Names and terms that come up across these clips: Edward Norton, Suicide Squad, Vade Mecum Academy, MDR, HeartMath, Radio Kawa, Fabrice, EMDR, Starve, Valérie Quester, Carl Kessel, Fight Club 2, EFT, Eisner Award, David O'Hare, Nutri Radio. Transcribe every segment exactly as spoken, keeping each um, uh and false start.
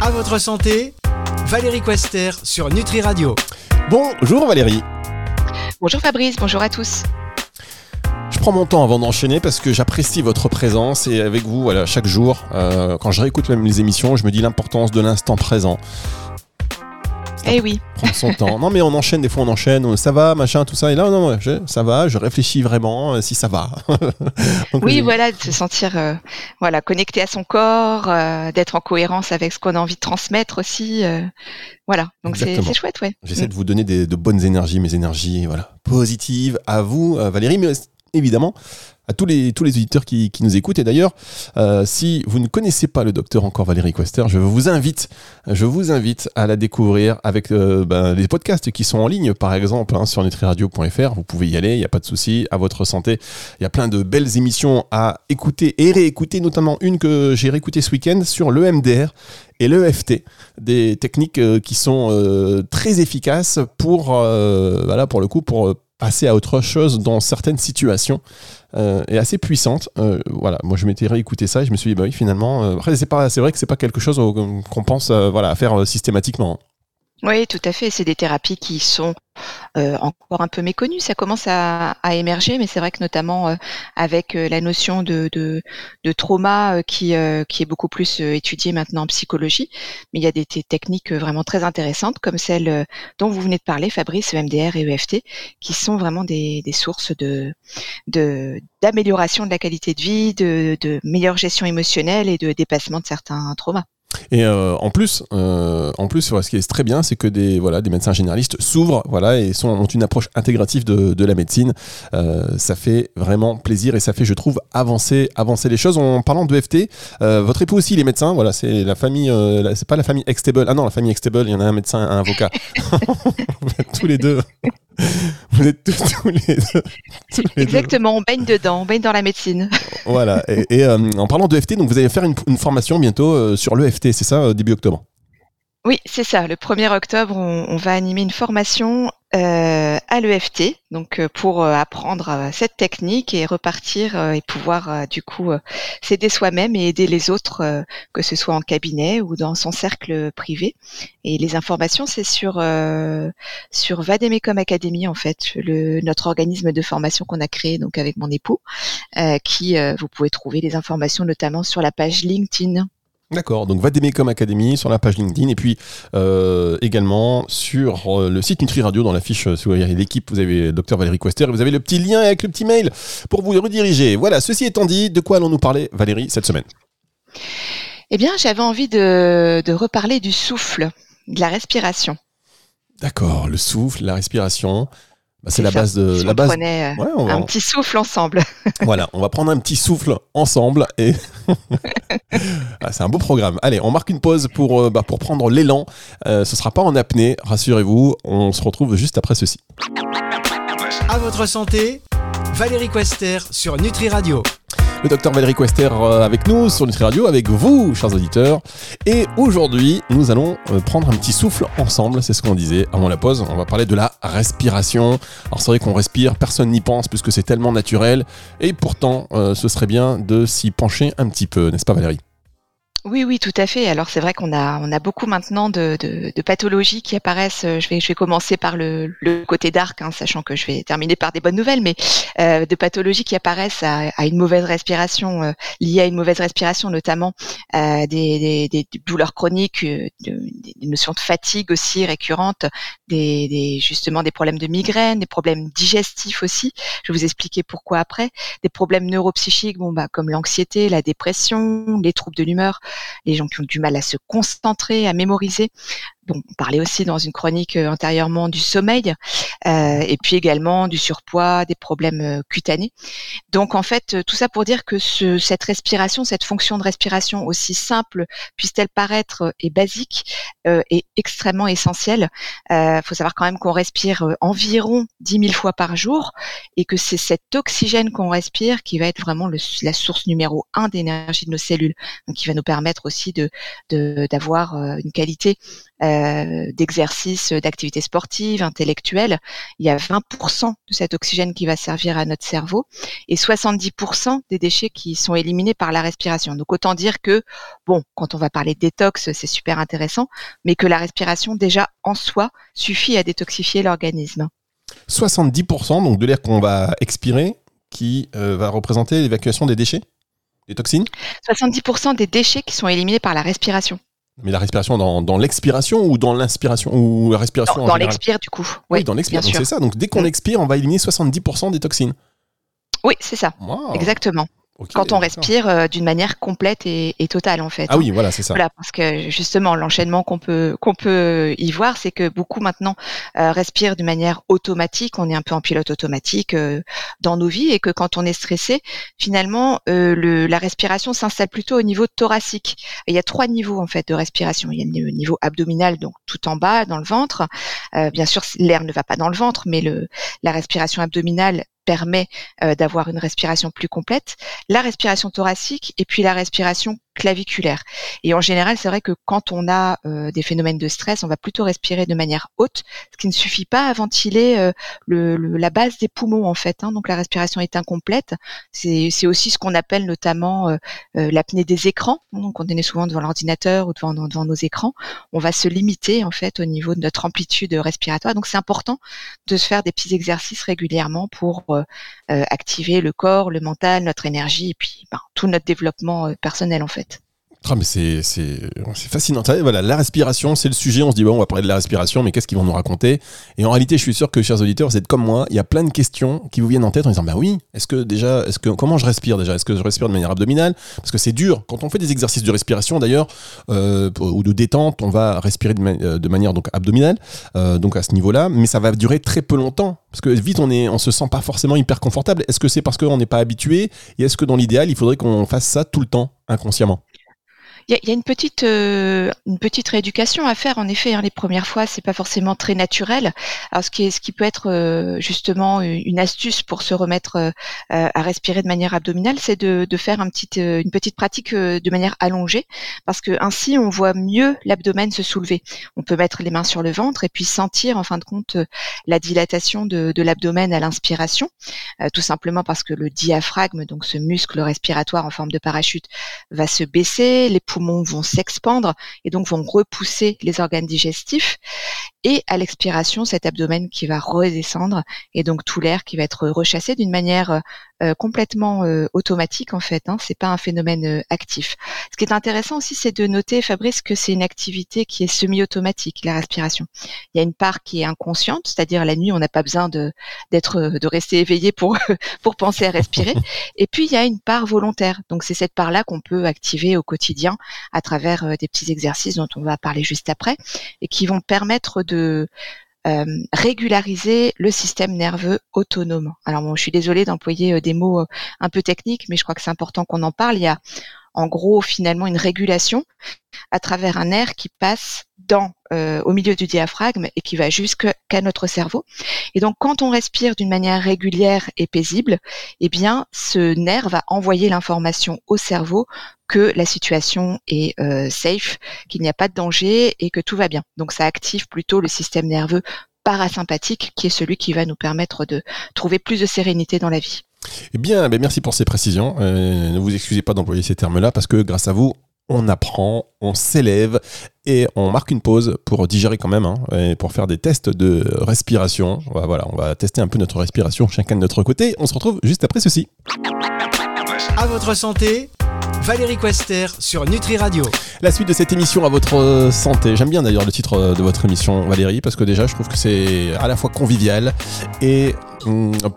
à votre santé, Valérie Quester sur Nutri Radio. Bonjour Valérie. Bonjour Fabrice, bonjour à tous. Je prends mon temps avant d'enchaîner parce que j'apprécie votre présence et avec vous, voilà, chaque jour, euh, quand je réécoute même les émissions, je me dis l'importance de l'instant présent. Eh oui. Prendre son temps. Non, mais on enchaîne, des fois on enchaîne, ça va, machin, tout ça. Et là, non, non je, ça va, je réfléchis vraiment si ça va. Donc, oui, je... voilà, de se sentir euh, voilà, connecté à son corps, euh, d'être en cohérence avec ce qu'on a envie de transmettre aussi. Euh, voilà, donc c'est, c'est chouette, ouais. J'essaie mmh. de vous donner des, de bonnes énergies, mes énergies voilà, positives à vous, euh, Valérie, mais évidemment à tous les, tous les auditeurs qui, qui nous écoutent. Et d'ailleurs, euh, si vous ne connaissez pas le docteur encore Valérie Quester, je vous invite, je vous invite à la découvrir avec euh, ben, les podcasts qui sont en ligne, par exemple, hein, sur nutri radio point f r. Vous pouvez y aller, il n'y a pas de souci, à votre santé. Il y a plein de belles émissions à écouter et réécouter, notamment une que j'ai réécoutée ce week-end sur l'E M D R et l'E F T, des techniques qui sont euh, très efficaces pour, euh, voilà, pour le coup, pour passer à autre chose dans certaines situations. Euh, est assez puissante. Euh, voilà, moi je m'étais réécouté ça et je me suis dit bah oui finalement. Euh, après c'est pas, c'est vrai que c'est pas quelque chose au, qu'on pense euh, voilà à faire euh, systématiquement. Oui, tout à fait. C'est des thérapies qui sont euh, encore un peu méconnues. Ça commence à, à émerger, mais c'est vrai que notamment euh, avec euh, la notion de, de, de trauma euh, qui, euh, qui est beaucoup plus euh, étudiée maintenant en psychologie, mais il y a des, des techniques vraiment très intéressantes comme celle euh, dont vous venez de parler, Fabrice, E M D R et E F T, qui sont vraiment des, des sources de, de, d'amélioration de la qualité de vie, de, de meilleure gestion émotionnelle et de dépassement de certains traumas. Et euh, en plus, euh, en plus, ce qui est très bien, c'est que des voilà des médecins généralistes s'ouvrent voilà et sont, ont une approche intégrative de, de la médecine. Euh, ça fait vraiment plaisir et ça fait, je trouve, avancer avancer les choses. En parlant d'E F T, euh, votre époux aussi, il est médecin. Voilà, c'est la famille, euh, la, c'est pas la famille Extable. Ah non, la famille Extable, il y en a un médecin, un avocat. Vous êtes tous les deux. Vous êtes tous, tous les deux. Tous les Exactement, deux. On baigne dedans, on baigne dans la médecine. Voilà. Et, et euh, en parlant d'E F T, donc vous allez faire une, une formation bientôt euh, sur l'E F T. C'est ça, début octobre? Oui, c'est ça. Le premier octobre, on, on va animer une formation euh, à l'E F T, donc euh, pour euh, apprendre euh, cette technique et repartir euh, et pouvoir euh, du coup euh, s'aider soi-même et aider les autres, euh, que ce soit en cabinet ou dans son cercle privé. Et les informations, c'est sur euh, sur Vade Mecum Academy en fait, le, notre organisme de formation qu'on a créé donc avec mon époux, euh, qui euh, vous pouvez trouver les informations notamment sur la page LinkedIn. D'accord, donc Vade Mecum Academy sur la page LinkedIn et puis euh, également sur euh, le site Nutri Radio dans la fiche, si vous voyez l'équipe, vous avez Docteur Valérie Quester et vous avez le petit lien avec le petit mail pour vous rediriger. Voilà, ceci étant dit, de quoi allons-nous parler, Valérie, cette semaine? Eh bien, j'avais envie de, de reparler du souffle, de la respiration. D'accord, le souffle, la respiration... Bah, c'est, c'est la ça. base de si la base. Prenait, euh, ouais, on va... Un petit souffle ensemble. Voilà, on va prendre un petit souffle ensemble et ah, c'est un beau programme. Allez, on marque une pause pour, euh, bah, pour prendre l'élan. Euh, ce ne sera pas en apnée, rassurez-vous. On se retrouve juste après ceci. À votre santé, Valérie Quester sur Nutri Radio. Le docteur Valérie Quester avec nous sur Nutri Radio, avec vous, chers auditeurs. Et aujourd'hui, nous allons prendre un petit souffle ensemble. C'est ce qu'on disait avant la pause. On va parler de la respiration. Alors, c'est vrai qu'on respire, personne n'y pense puisque c'est tellement naturel. Et pourtant, euh, ce serait bien de s'y pencher un petit peu, n'est-ce pas, Valérie ? Oui, oui, tout à fait. Alors, c'est vrai qu'on a, on a beaucoup maintenant de, de, de pathologies qui apparaissent. Je vais, je vais commencer par le, le côté dark, hein, sachant que je vais terminer par des bonnes nouvelles, mais euh, de pathologies qui apparaissent à, à une mauvaise respiration, euh, liées à une mauvaise respiration, notamment euh, des, des, des douleurs chroniques, euh, de, des notions de fatigue aussi récurrentes, des, des, justement des problèmes de migraine, des problèmes digestifs aussi. Je vais vous expliquer pourquoi après. Des problèmes neuropsychiques, bon bah comme l'anxiété, la dépression, les troubles de l'humeur. Les gens qui ont du mal à se concentrer, à mémoriser. Bon, on parlait aussi dans une chronique euh, antérieurement du sommeil euh, et puis également du surpoids, des problèmes euh, cutanés. Donc en fait, euh, tout ça pour dire que ce, cette respiration, cette fonction de respiration aussi simple puisse-t-elle paraître euh, et basique, euh, est extrêmement essentielle. Il euh, faut savoir quand même qu'on respire euh, environ dix mille fois par jour et que c'est cet oxygène qu'on respire qui va être vraiment le, la source numéro un d'énergie de nos cellules, donc qui va nous permettre aussi de, de, d'avoir euh, une qualité euh, euh, d'exercice, d'activité sportive, intellectuelle, il y a vingt pour cent de cet oxygène qui va servir à notre cerveau et soixante-dix pour cent des déchets qui sont éliminés par la respiration. Donc autant dire que, bon, quand on va parler de détox, c'est super intéressant, mais que la respiration déjà en soi suffit à détoxifier l'organisme. soixante-dix pour cent donc de l'air qu'on va expirer qui euh, va représenter l'évacuation des déchets, des toxines ? soixante-dix pour cent des déchets qui sont éliminés par la respiration. Mais la respiration dans, dans l'expiration ou dans l'inspiration ou la respiration Dans, dans l'expire du coup. Ouais, oui, dans l'expire, donc c'est ça. Donc dès qu'on expire, on va éliminer soixante-dix pour cent des toxines. Oui, c'est ça, wow. Exactement. Okay, quand on respire euh, d'une manière complète et, et totale en fait. Ah oui, voilà, c'est ça. Voilà, parce que justement l'enchaînement qu'on peut qu'on peut y voir, c'est que beaucoup maintenant euh, respirent d'une manière automatique. On est un peu en pilote automatique euh, dans nos vies et que quand on est stressé, finalement euh, le, la respiration s'installe plutôt au niveau thoracique. Et il y a trois niveaux en fait de respiration. Il y a le niveau abdominal, donc tout en bas dans le ventre. Euh, bien sûr, l'air ne va pas dans le ventre, mais le la respiration abdominale permet euh, d'avoir une respiration plus complète, la respiration thoracique et puis la respiration claviculaire. Et en général, c'est vrai que quand on a euh, des phénomènes de stress, on va plutôt respirer de manière haute, ce qui ne suffit pas à ventiler euh, le, le, la base des poumons en fait. Hein. Donc la respiration est incomplète. C'est, c'est aussi ce qu'on appelle notamment euh, euh, l'apnée des écrans. Donc on est souvent devant l'ordinateur ou devant, devant nos écrans. On va se limiter en fait au niveau de notre amplitude respiratoire. Donc c'est important de se faire des petits exercices régulièrement pour euh, euh, activer le corps, le mental, notre énergie et puis ben, tout notre développement euh, personnel en fait. Ah, mais c'est, c'est, c'est fascinant. Voilà, la respiration, c'est le sujet. On se dit, bon, on va parler de la respiration, mais qu'est-ce qu'ils vont nous raconter ? Et en réalité, je suis sûr que, chers auditeurs, vous êtes comme moi. Il y a plein de questions qui vous viennent en tête en disant, bah oui, est-ce que déjà, est-ce que, comment je respire déjà ? Est-ce que je respire de manière abdominale ? Parce que c'est dur. Quand on fait des exercices de respiration, d'ailleurs, euh, ou de détente, on va respirer de, ma- de manière donc, abdominale, euh, donc à ce niveau-là, mais ça va durer très peu longtemps. Parce que vite, on est, on se sent pas forcément hyper confortable. Est-ce que c'est parce qu'on n'est pas habitué ? Et est-ce que dans l'idéal, il faudrait qu'on fasse ça tout le temps, inconsciemment ? Il y a une petite, euh, une petite rééducation à faire en effet. Hein, les premières fois, c'est pas forcément très naturel. Alors ce qui, est, ce qui peut être euh, justement une astuce pour se remettre euh, à respirer de manière abdominale, c'est de, de faire un petit, euh, une petite pratique euh, de manière allongée, parce que ainsi on voit mieux l'abdomen se soulever. On peut mettre les mains sur le ventre et puis sentir en fin de compte la dilatation de, de l'abdomen à l'inspiration, euh, tout simplement parce que le diaphragme, donc ce muscle respiratoire en forme de parachute, va se baisser. Les poumons vont s'expandre et donc vont repousser les organes digestifs. Et à l'expiration, cet abdomen qui va redescendre et donc tout l'air qui va être rechassé d'une manière euh, complètement euh, automatique en fait. Hein, c'est pas un phénomène euh, actif. Ce qui est intéressant aussi, c'est de noter, Fabrice, que c'est une activité qui est semi-automatique, la respiration. Il y a une part qui est inconsciente, c'est-à-dire la nuit, on n'a pas besoin de d'être de rester éveillé pour pour penser à respirer. Et puis il y a une part volontaire. Donc c'est cette part-là qu'on peut activer au quotidien à travers euh, des petits exercices dont on va parler juste après et qui vont permettre de de euh, régulariser le système nerveux autonome. Alors bon, je suis désolée d'employer des mots un peu techniques, mais je crois que c'est important qu'on en parle. Il y a en gros finalement une régulation à travers un nerf qui passe dans, euh, au milieu du diaphragme et qui va jusqu'à notre cerveau. Et donc quand on respire d'une manière régulière et paisible, eh bien ce nerf va envoyer l'information au cerveau que la situation est euh, safe, qu'il n'y a pas de danger et que tout va bien. Donc ça active plutôt le système nerveux parasympathique qui est celui qui va nous permettre de trouver plus de sérénité dans la vie. Eh bien, ben merci pour ces précisions. Euh, ne vous excusez pas d'employer ces termes-là parce que grâce à vous, on apprend, on s'élève et on marque une pause pour digérer quand même, hein, et pour faire des tests de respiration. Voilà, on va tester un peu notre respiration chacun de notre côté. On se retrouve juste après ceci. À votre santé, Valérie Quester sur Nutri Radio. La suite de cette émission à votre santé. J'aime bien d'ailleurs le titre de votre émission, Valérie, parce que déjà, je trouve que c'est à la fois convivial et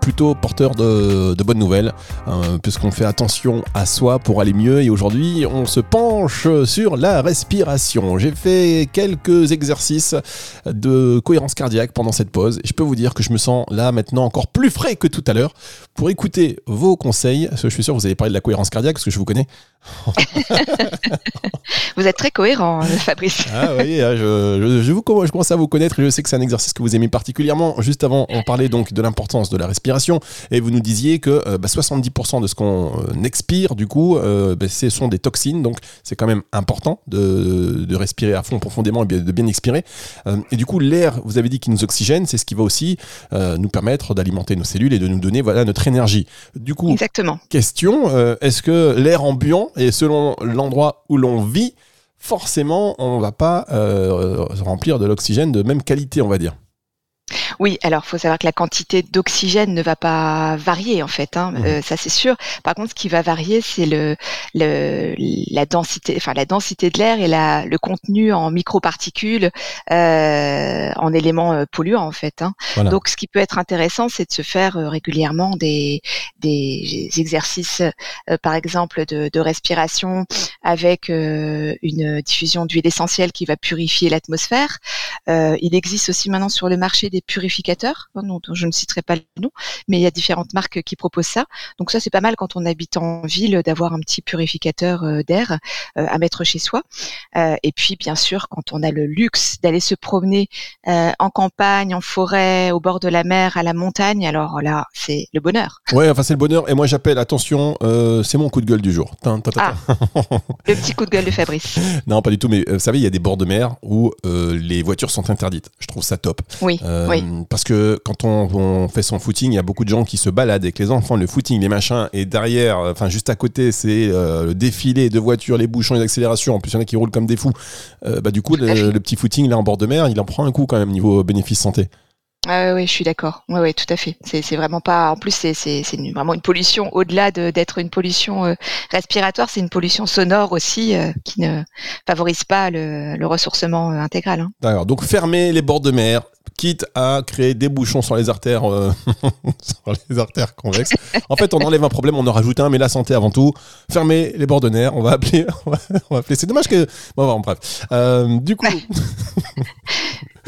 plutôt porteur de, de bonnes nouvelles, hein, puisqu'on fait attention à soi pour aller mieux. Et aujourd'hui, on se penche sur la respiration. J'ai fait quelques exercices de cohérence cardiaque pendant cette pause. Et je peux vous dire que je me sens là maintenant encore plus frais que tout à l'heure pour écouter vos conseils. Parce que je suis sûr que vous avez parlé de la cohérence cardiaque, parce que je vous connais. Vous êtes très cohérent, Fabrice. Ah oui, je, je, je, vous, je commence à vous connaître et je sais que c'est un exercice que vous aimez particulièrement. Juste avant, on parlait donc de l'importance de la respiration et vous nous disiez que euh, bah, soixante-dix pour cent de ce qu'on expire, du coup, euh, bah, ce sont des toxines. Donc, c'est quand même important de, de respirer à fond, profondément et de bien expirer. Euh, et du coup, l'air, vous avez dit qu'il nous oxygène, c'est ce qui va aussi euh, nous permettre d'alimenter nos cellules et de nous donner voilà, notre énergie. Du coup, exactement. Question, euh, est-ce que l'air ambiant et selon l'endroit où l'on vit, forcément, on ne va pas euh, remplir de l'oxygène de même qualité, on va dire. Oui, alors il faut savoir que la quantité d'oxygène ne va pas varier en fait, hein, mmh. euh, ça c'est sûr. Par contre, ce qui va varier, c'est le, le, la densité, enfin la densité de l'air et la, le contenu en microparticules, euh, en éléments polluants en fait. Hein. Voilà. Donc, ce qui peut être intéressant, c'est de se faire régulièrement des, des exercices, euh, par exemple de, de respiration avec euh, une diffusion d'huile essentielle qui va purifier l'atmosphère. Euh, il existe aussi maintenant sur le marché des purificateurs, hein, dont je ne citerai pas le nom, mais il y a différentes marques qui proposent ça. Donc ça, c'est pas mal quand on habite en ville d'avoir un petit purificateur euh, d'air euh, à mettre chez soi. Euh, et puis, bien sûr, quand on a le luxe d'aller se promener euh, en campagne, en forêt, au bord de la mer, à la montagne, alors là, c'est le bonheur. Ouais, enfin, c'est le bonheur. Et moi, j'appelle, attention, euh, c'est mon coup de gueule du jour. Tain, tain, tain. Ah, le petit coup de gueule de Fabrice. Non, pas du tout, mais euh, vous savez, il y a des bords de mer où euh, les voitures sont interdites. Je trouve ça top. Oui. Euh, Oui. Parce que quand on, on fait son footing, il y a beaucoup de gens qui se baladent avec les enfants, le footing, les machins, et derrière, enfin juste à côté, c'est euh, le défilé de voitures, les bouchons, les accélérations. En plus, il y en a qui roulent comme des fous. Euh, bah, du coup, le, le petit footing là en bord de mer, il en prend un coup quand même niveau bénéfice santé. Ah oui, je suis d'accord. Oui, oui, tout à fait. C'est, c'est vraiment pas. En plus, c'est, c'est, c'est une, vraiment une pollution au-delà de, d'être une pollution euh, respiratoire. C'est une pollution sonore aussi euh, qui ne favorise pas le, le ressourcement euh, intégral. Hein. D'accord. Donc fermer les bords de mer, quitte à créer des bouchons sur les artères, euh, sur les artères convexes. En fait, on enlève un problème, on en rajoute un. Mais la santé avant tout. Fermer les bords de mer. On va appeler. On va, on va appeler. C'est dommage que. Bon, bon bref. Euh, du coup.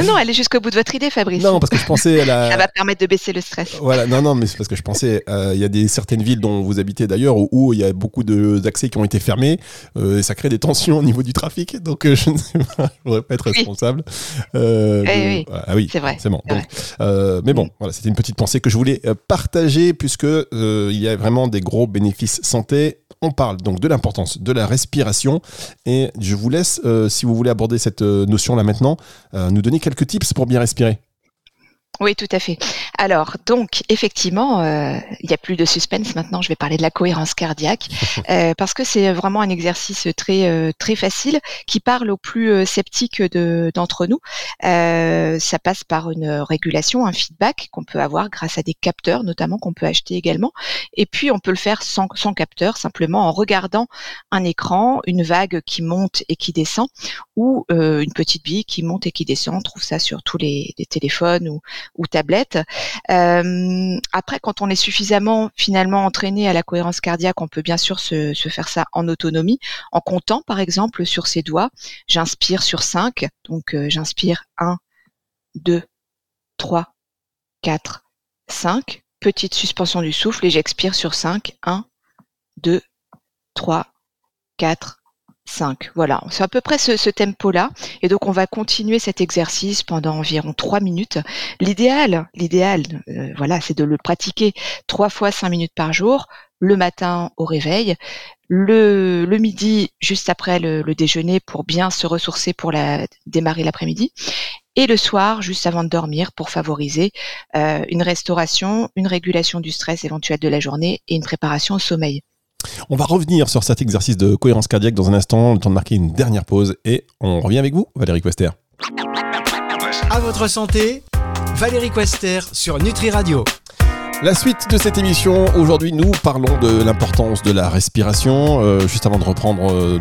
Non, allez jusqu'au bout de votre idée, Fabrice. Non, parce que je pensais... À la... Ça va permettre de baisser le stress. Voilà, non, non, mais c'est parce que je pensais... Il euh, y a des, certaines villes dont vous habitez d'ailleurs où il y a beaucoup de, d'accès qui ont été fermés euh, et ça crée des tensions au niveau du trafic. Donc, euh, je ne sais pas, je ne voudrais pas être responsable. Euh, oui, de... oui. Ah oui, c'est vrai. C'est bon. C'est donc, euh, mais bon, mmh. voilà, c'était une petite pensée que je voulais partager puisque euh, il y a vraiment des gros bénéfices santé. On parle donc de l'importance de la respiration et je vous laisse, euh, si vous voulez aborder cette notion-là maintenant, euh, nous donner quelques tips pour bien respirer. Oui, tout à fait. Alors, donc, effectivement, euh, il n'y a plus de suspense maintenant, je vais parler de la cohérence cardiaque, euh, parce que c'est vraiment un exercice très euh, très facile qui parle aux plus euh, sceptiques de, d'entre nous. Euh, ça passe par une régulation, un feedback qu'on peut avoir grâce à des capteurs, notamment, qu'on peut acheter également. Et puis, on peut le faire sans, sans capteur, simplement en regardant un écran, une vague qui monte et qui descend, ou euh, une petite bille qui monte et qui descend. On trouve ça sur tous les, les téléphones ou ou tablette. Euh, après, quand on est suffisamment finalement entraîné à la cohérence cardiaque, on peut bien sûr se, se faire ça en autonomie, en comptant par exemple sur ses doigts. J'inspire sur cinq, donc euh, j'inspire un, deux, trois, quatre, cinq, petite suspension du souffle et j'expire sur cinq, un, deux, trois, quatre, cinq. Voilà, c'est à peu près ce, ce tempo-là. Et donc, on va continuer cet exercice pendant environ trois minutes. L'idéal, l'idéal, euh, voilà, c'est de le pratiquer trois fois cinq minutes par jour, le matin au réveil, le, le midi juste après le, le déjeuner pour bien se ressourcer pour la, démarrer l'après-midi, et le soir juste avant de dormir pour favoriser euh, une restauration, une régulation du stress éventuel de la journée et une préparation au sommeil. On va revenir sur cet exercice de cohérence cardiaque dans un instant, le temps de marquer une dernière pause et on revient avec vous, Valérie Quester. À votre santé, Valérie Quester sur Nutri Radio. La suite de cette émission, aujourd'hui nous parlons de l'importance de la respiration. Euh, juste avant de reprendre euh,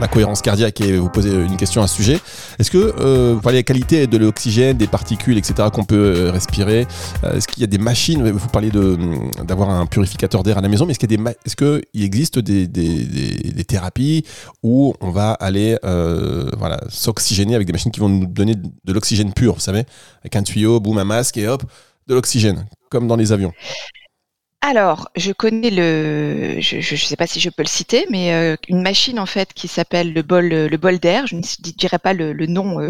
la cohérence cardiaque et vous poser une question à ce sujet, est-ce que euh, vous parlez de la qualité de l'oxygène, des particules, et cetera qu'on peut respirer, euh, est-ce qu'il y a des machines, vous parlez de, d'avoir un purificateur d'air à la maison, mais est-ce qu'il, y a des, est-ce qu'il existe des, des, des, des thérapies où on va aller euh, voilà, s'oxygéner avec des machines qui vont nous donner de l'oxygène pur, vous savez, avec un tuyau, boum, un masque et hop, de l'oxygène, comme dans les avions. Alors, je connais le, je ne sais pas si je peux le citer, mais euh, une machine en fait qui s'appelle le bol, le bol d'air. Je ne dirai pas le, le nom, euh,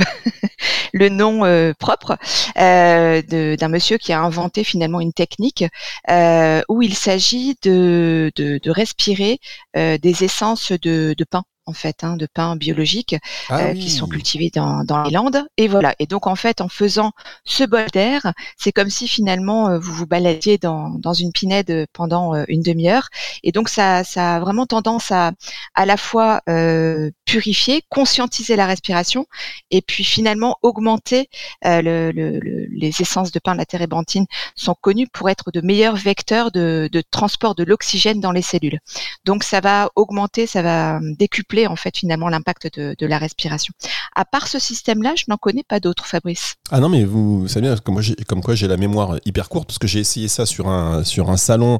le nom euh, propre euh, de, d'un monsieur qui a inventé finalement une technique euh, où il s'agit de, de, de respirer euh, des essences de, de pain. En fait, hein, de pain biologique ah, euh, oui. qui sont cultivés dans, dans les Landes. Et voilà. Et donc, en fait, en faisant ce bol d'air, c'est comme si finalement euh, vous vous baladiez dans, dans une pinède pendant euh, une demi-heure. Et donc, ça, ça a vraiment tendance à à la fois euh, purifier, conscientiser la respiration, et puis finalement augmenter euh, le, le, le, les essences de pain, la térébenthine, sont connues pour être de meilleurs vecteurs de, de transport de l'oxygène dans les cellules. Donc, ça va augmenter, ça va décupler en fait finalement l'impact de, de la respiration. À part ce système-là, je n'en connais pas d'autres, Fabrice. Ah non, mais vous savez bien, comme, moi, j'ai, comme quoi j'ai la mémoire hyper courte, parce que j'ai essayé ça sur un, sur un salon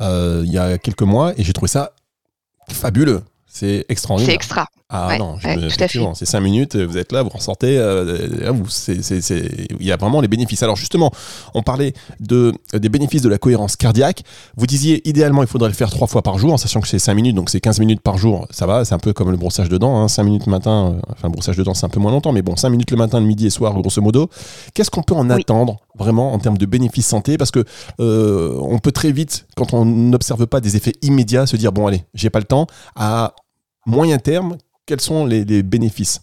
euh, il y a quelques mois et j'ai trouvé ça fabuleux. C'est extraordinaire. C'est extra. Ah ouais, non, je ouais, me, tout à fait. C'est cinq minutes, vous êtes là, vous ressortez, euh, vous, c'est, c'est, c'est, il y a vraiment les bénéfices. Alors justement, on parlait de, des bénéfices de la cohérence cardiaque. Vous disiez, idéalement, il faudrait le faire trois fois par jour, en sachant que c'est cinq minutes, donc c'est quinze minutes par jour, ça va, c'est un peu comme le brossage de dents, hein, cinq minutes le matin, euh, enfin le brossage de dents c'est un peu moins longtemps, mais bon, cinq minutes le matin, le midi et soir, grosso modo. Qu'est-ce qu'on peut en oui. attendre vraiment en termes de bénéfices santé? Parce que euh, on peut très vite, quand on n'observe pas des effets immédiats, se dire, bon allez, j'ai pas le temps. À moyen terme, quels sont les, les bénéfices?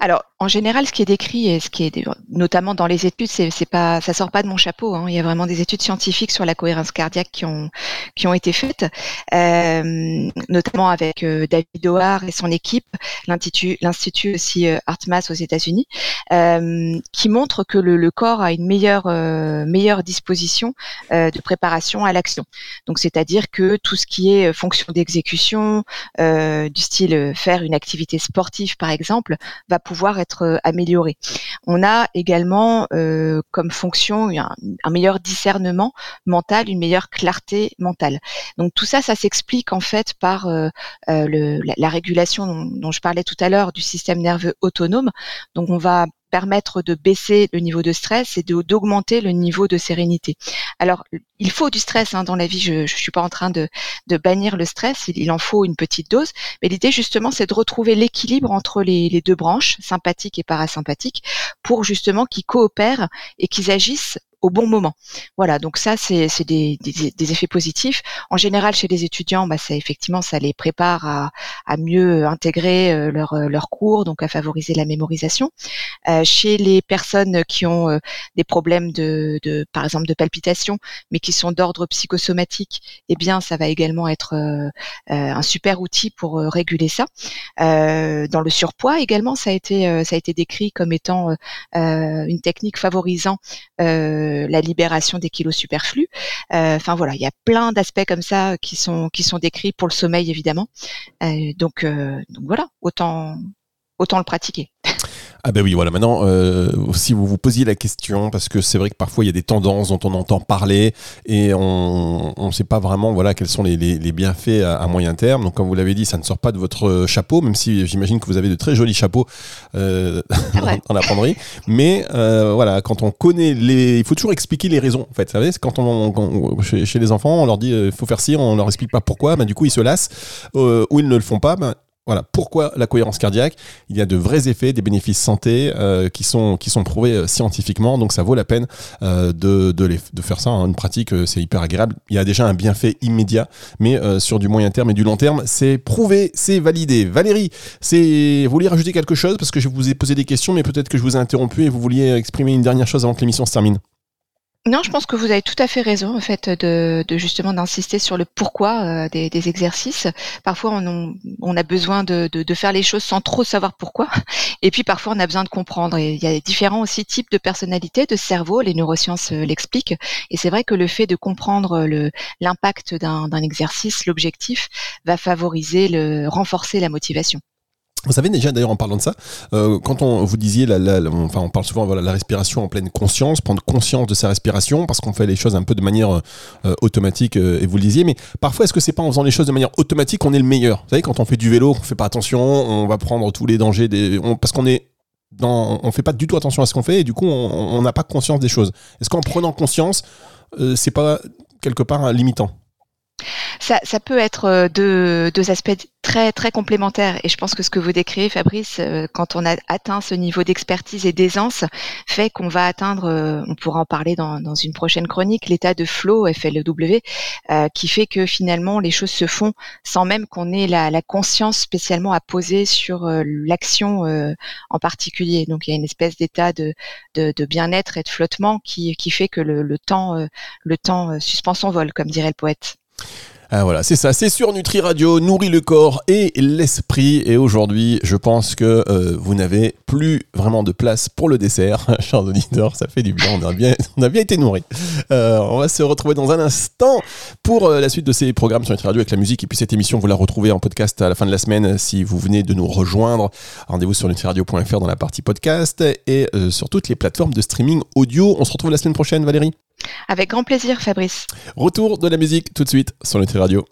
Alors, en général, ce qui est décrit et ce qui est notamment dans les études, c'est, c'est pas, ça sort pas de mon chapeau, hein. Il y a vraiment des études scientifiques sur la cohérence cardiaque qui ont qui ont été faites, euh, notamment avec euh, David O'Hare et son équipe, l'institut, l'institut aussi euh, HeartMath aux États-Unis, euh, qui montre que le, le corps a une meilleure euh, meilleure disposition euh, de préparation à l'action. Donc, c'est-à-dire que tout ce qui est fonction d'exécution, euh, du style faire une activité sportive par exemple, va pouvoir être amélioré. On a également euh, comme fonction un, un meilleur discernement mental, une meilleure clarté mentale. Donc tout ça, ça s'explique en fait par euh, le, la, la régulation dont, dont je parlais tout à l'heure du système nerveux autonome. Donc on va permettre de baisser le niveau de stress et de, d'augmenter le niveau de sérénité. Alors, il faut du stress hein, dans la vie, je ne suis pas en train de, de bannir le stress, il, il en faut une petite dose, mais l'idée justement c'est de retrouver l'équilibre entre les, les deux branches, sympathique et parasympathique, pour justement qu'ils coopèrent et qu'ils agissent au bon moment. Voilà, donc ça c'est, c'est des, des, des effets positifs. En général, chez les étudiants, bah ça effectivement ça les prépare à, à mieux intégrer euh, leur leur cours, donc à favoriser la mémorisation. Euh, chez les personnes qui ont euh, des problèmes de, de, par exemple, de palpitations, mais qui sont d'ordre psychosomatique, eh bien ça va également être euh, euh, un super outil pour euh, réguler ça. Euh, dans le surpoids également, ça a été euh, ça a été décrit comme étant euh, une technique favorisant euh, la libération des kilos superflus. Euh, enfin voilà, il y a plein d'aspects comme ça qui sont qui sont décrits pour le sommeil évidemment. Euh, donc euh, donc voilà, autant autant le pratiquer. Ah ben oui, voilà, maintenant, euh, si vous vous posiez la question, parce que c'est vrai que parfois il y a des tendances dont on entend parler et on ne sait pas vraiment voilà, quels sont les, les, les bienfaits à, à moyen terme. Donc comme vous l'avez dit, ça ne sort pas de votre chapeau, même si j'imagine que vous avez de très jolis chapeaux euh, ouais. dans la penderie. Mais euh, voilà, quand on connaît les... Il faut toujours expliquer les raisons, en fait. Vous savez, c'est quand on, on, on, chez, chez les enfants, on leur dit euh, faut faire ci, on ne leur explique pas pourquoi, ben, du coup ils se lassent euh, ou ils ne le font pas. Ben, Voilà, pourquoi la cohérence cardiaque? Il y a de vrais effets, des bénéfices santé euh, qui sont qui sont prouvés euh, scientifiquement, donc ça vaut la peine euh, de de, les, de faire ça, hein, une pratique, euh, c'est hyper agréable. Il y a déjà un bienfait immédiat, mais euh, sur du moyen terme et du long terme, c'est prouvé, c'est validé. Valérie, c'est vous vouliez rajouter quelque chose parce que je vous ai posé des questions, mais peut-être que je vous ai interrompu et vous vouliez exprimer une dernière chose avant que l'émission se termine. Non, je pense que vous avez tout à fait raison en fait de, de justement d'insister sur le pourquoi euh, des, des exercices. Parfois, on, on a besoin de, de, de faire les choses sans trop savoir pourquoi. Et puis parfois, on a besoin de comprendre. Et il y a différents aussi types de personnalités, de cerveau. Les neurosciences euh, l'expliquent. Et c'est vrai que le fait de comprendre le, l'impact d'un, d'un exercice, l'objectif, va favoriser le renforcer la motivation. Vous savez déjà d'ailleurs en parlant de ça, euh, quand on vous disiez, la, la, la, enfin on parle souvent voilà la respiration en pleine conscience, prendre conscience de sa respiration parce qu'on fait les choses un peu de manière euh, automatique euh, et vous le disiez, mais parfois est-ce que c'est pas en faisant les choses de manière automatique qu'on est le meilleur? Vous savez quand on fait du vélo, on fait pas attention, on va prendre tous les dangers des, on, parce qu'on est dans, on fait pas du tout attention à ce qu'on fait et du coup on n'a pas conscience des choses. Est-ce qu'en prenant conscience, euh, c'est pas quelque part limitant? Ça, ça peut être deux, deux aspects très, très complémentaires. Et je pense que ce que vous décrivez, Fabrice, quand on a atteint ce niveau d'expertise et d'aisance, fait qu'on va atteindre, on pourra en parler dans, dans une prochaine chronique, l'état de flow, F L E W, euh, qui fait que finalement, les choses se font sans même qu'on ait la, la conscience spécialement à poser sur euh, l'action euh, en particulier. Donc, il y a une espèce d'état de, de, de bien-être et de flottement qui, qui fait que le, le temps, euh, le temps euh, suspend son vol, comme dirait le poète. Ah voilà, c'est ça, c'est sur Nutri Radio, nourrit le corps et l'esprit. Et aujourd'hui, je pense que euh, vous n'avez plus vraiment de place pour le dessert, chers auditeurs, ça fait du bien, on a bien, on a bien été nourris. Euh, on va se retrouver dans un instant pour euh, la suite de ces programmes sur Nutri Radio avec la musique. Et puis cette émission, vous la retrouvez en podcast à la fin de la semaine. Si vous venez de nous rejoindre, rendez-vous sur nutriradio point f r dans la partie podcast et euh, sur toutes les plateformes de streaming audio. On se retrouve la semaine prochaine, Valérie. Avec grand plaisir, Fabrice. Retour de la musique tout de suite sur Nutri Radio.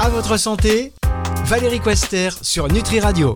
À votre santé, Valérie Quester sur Nutri Radio.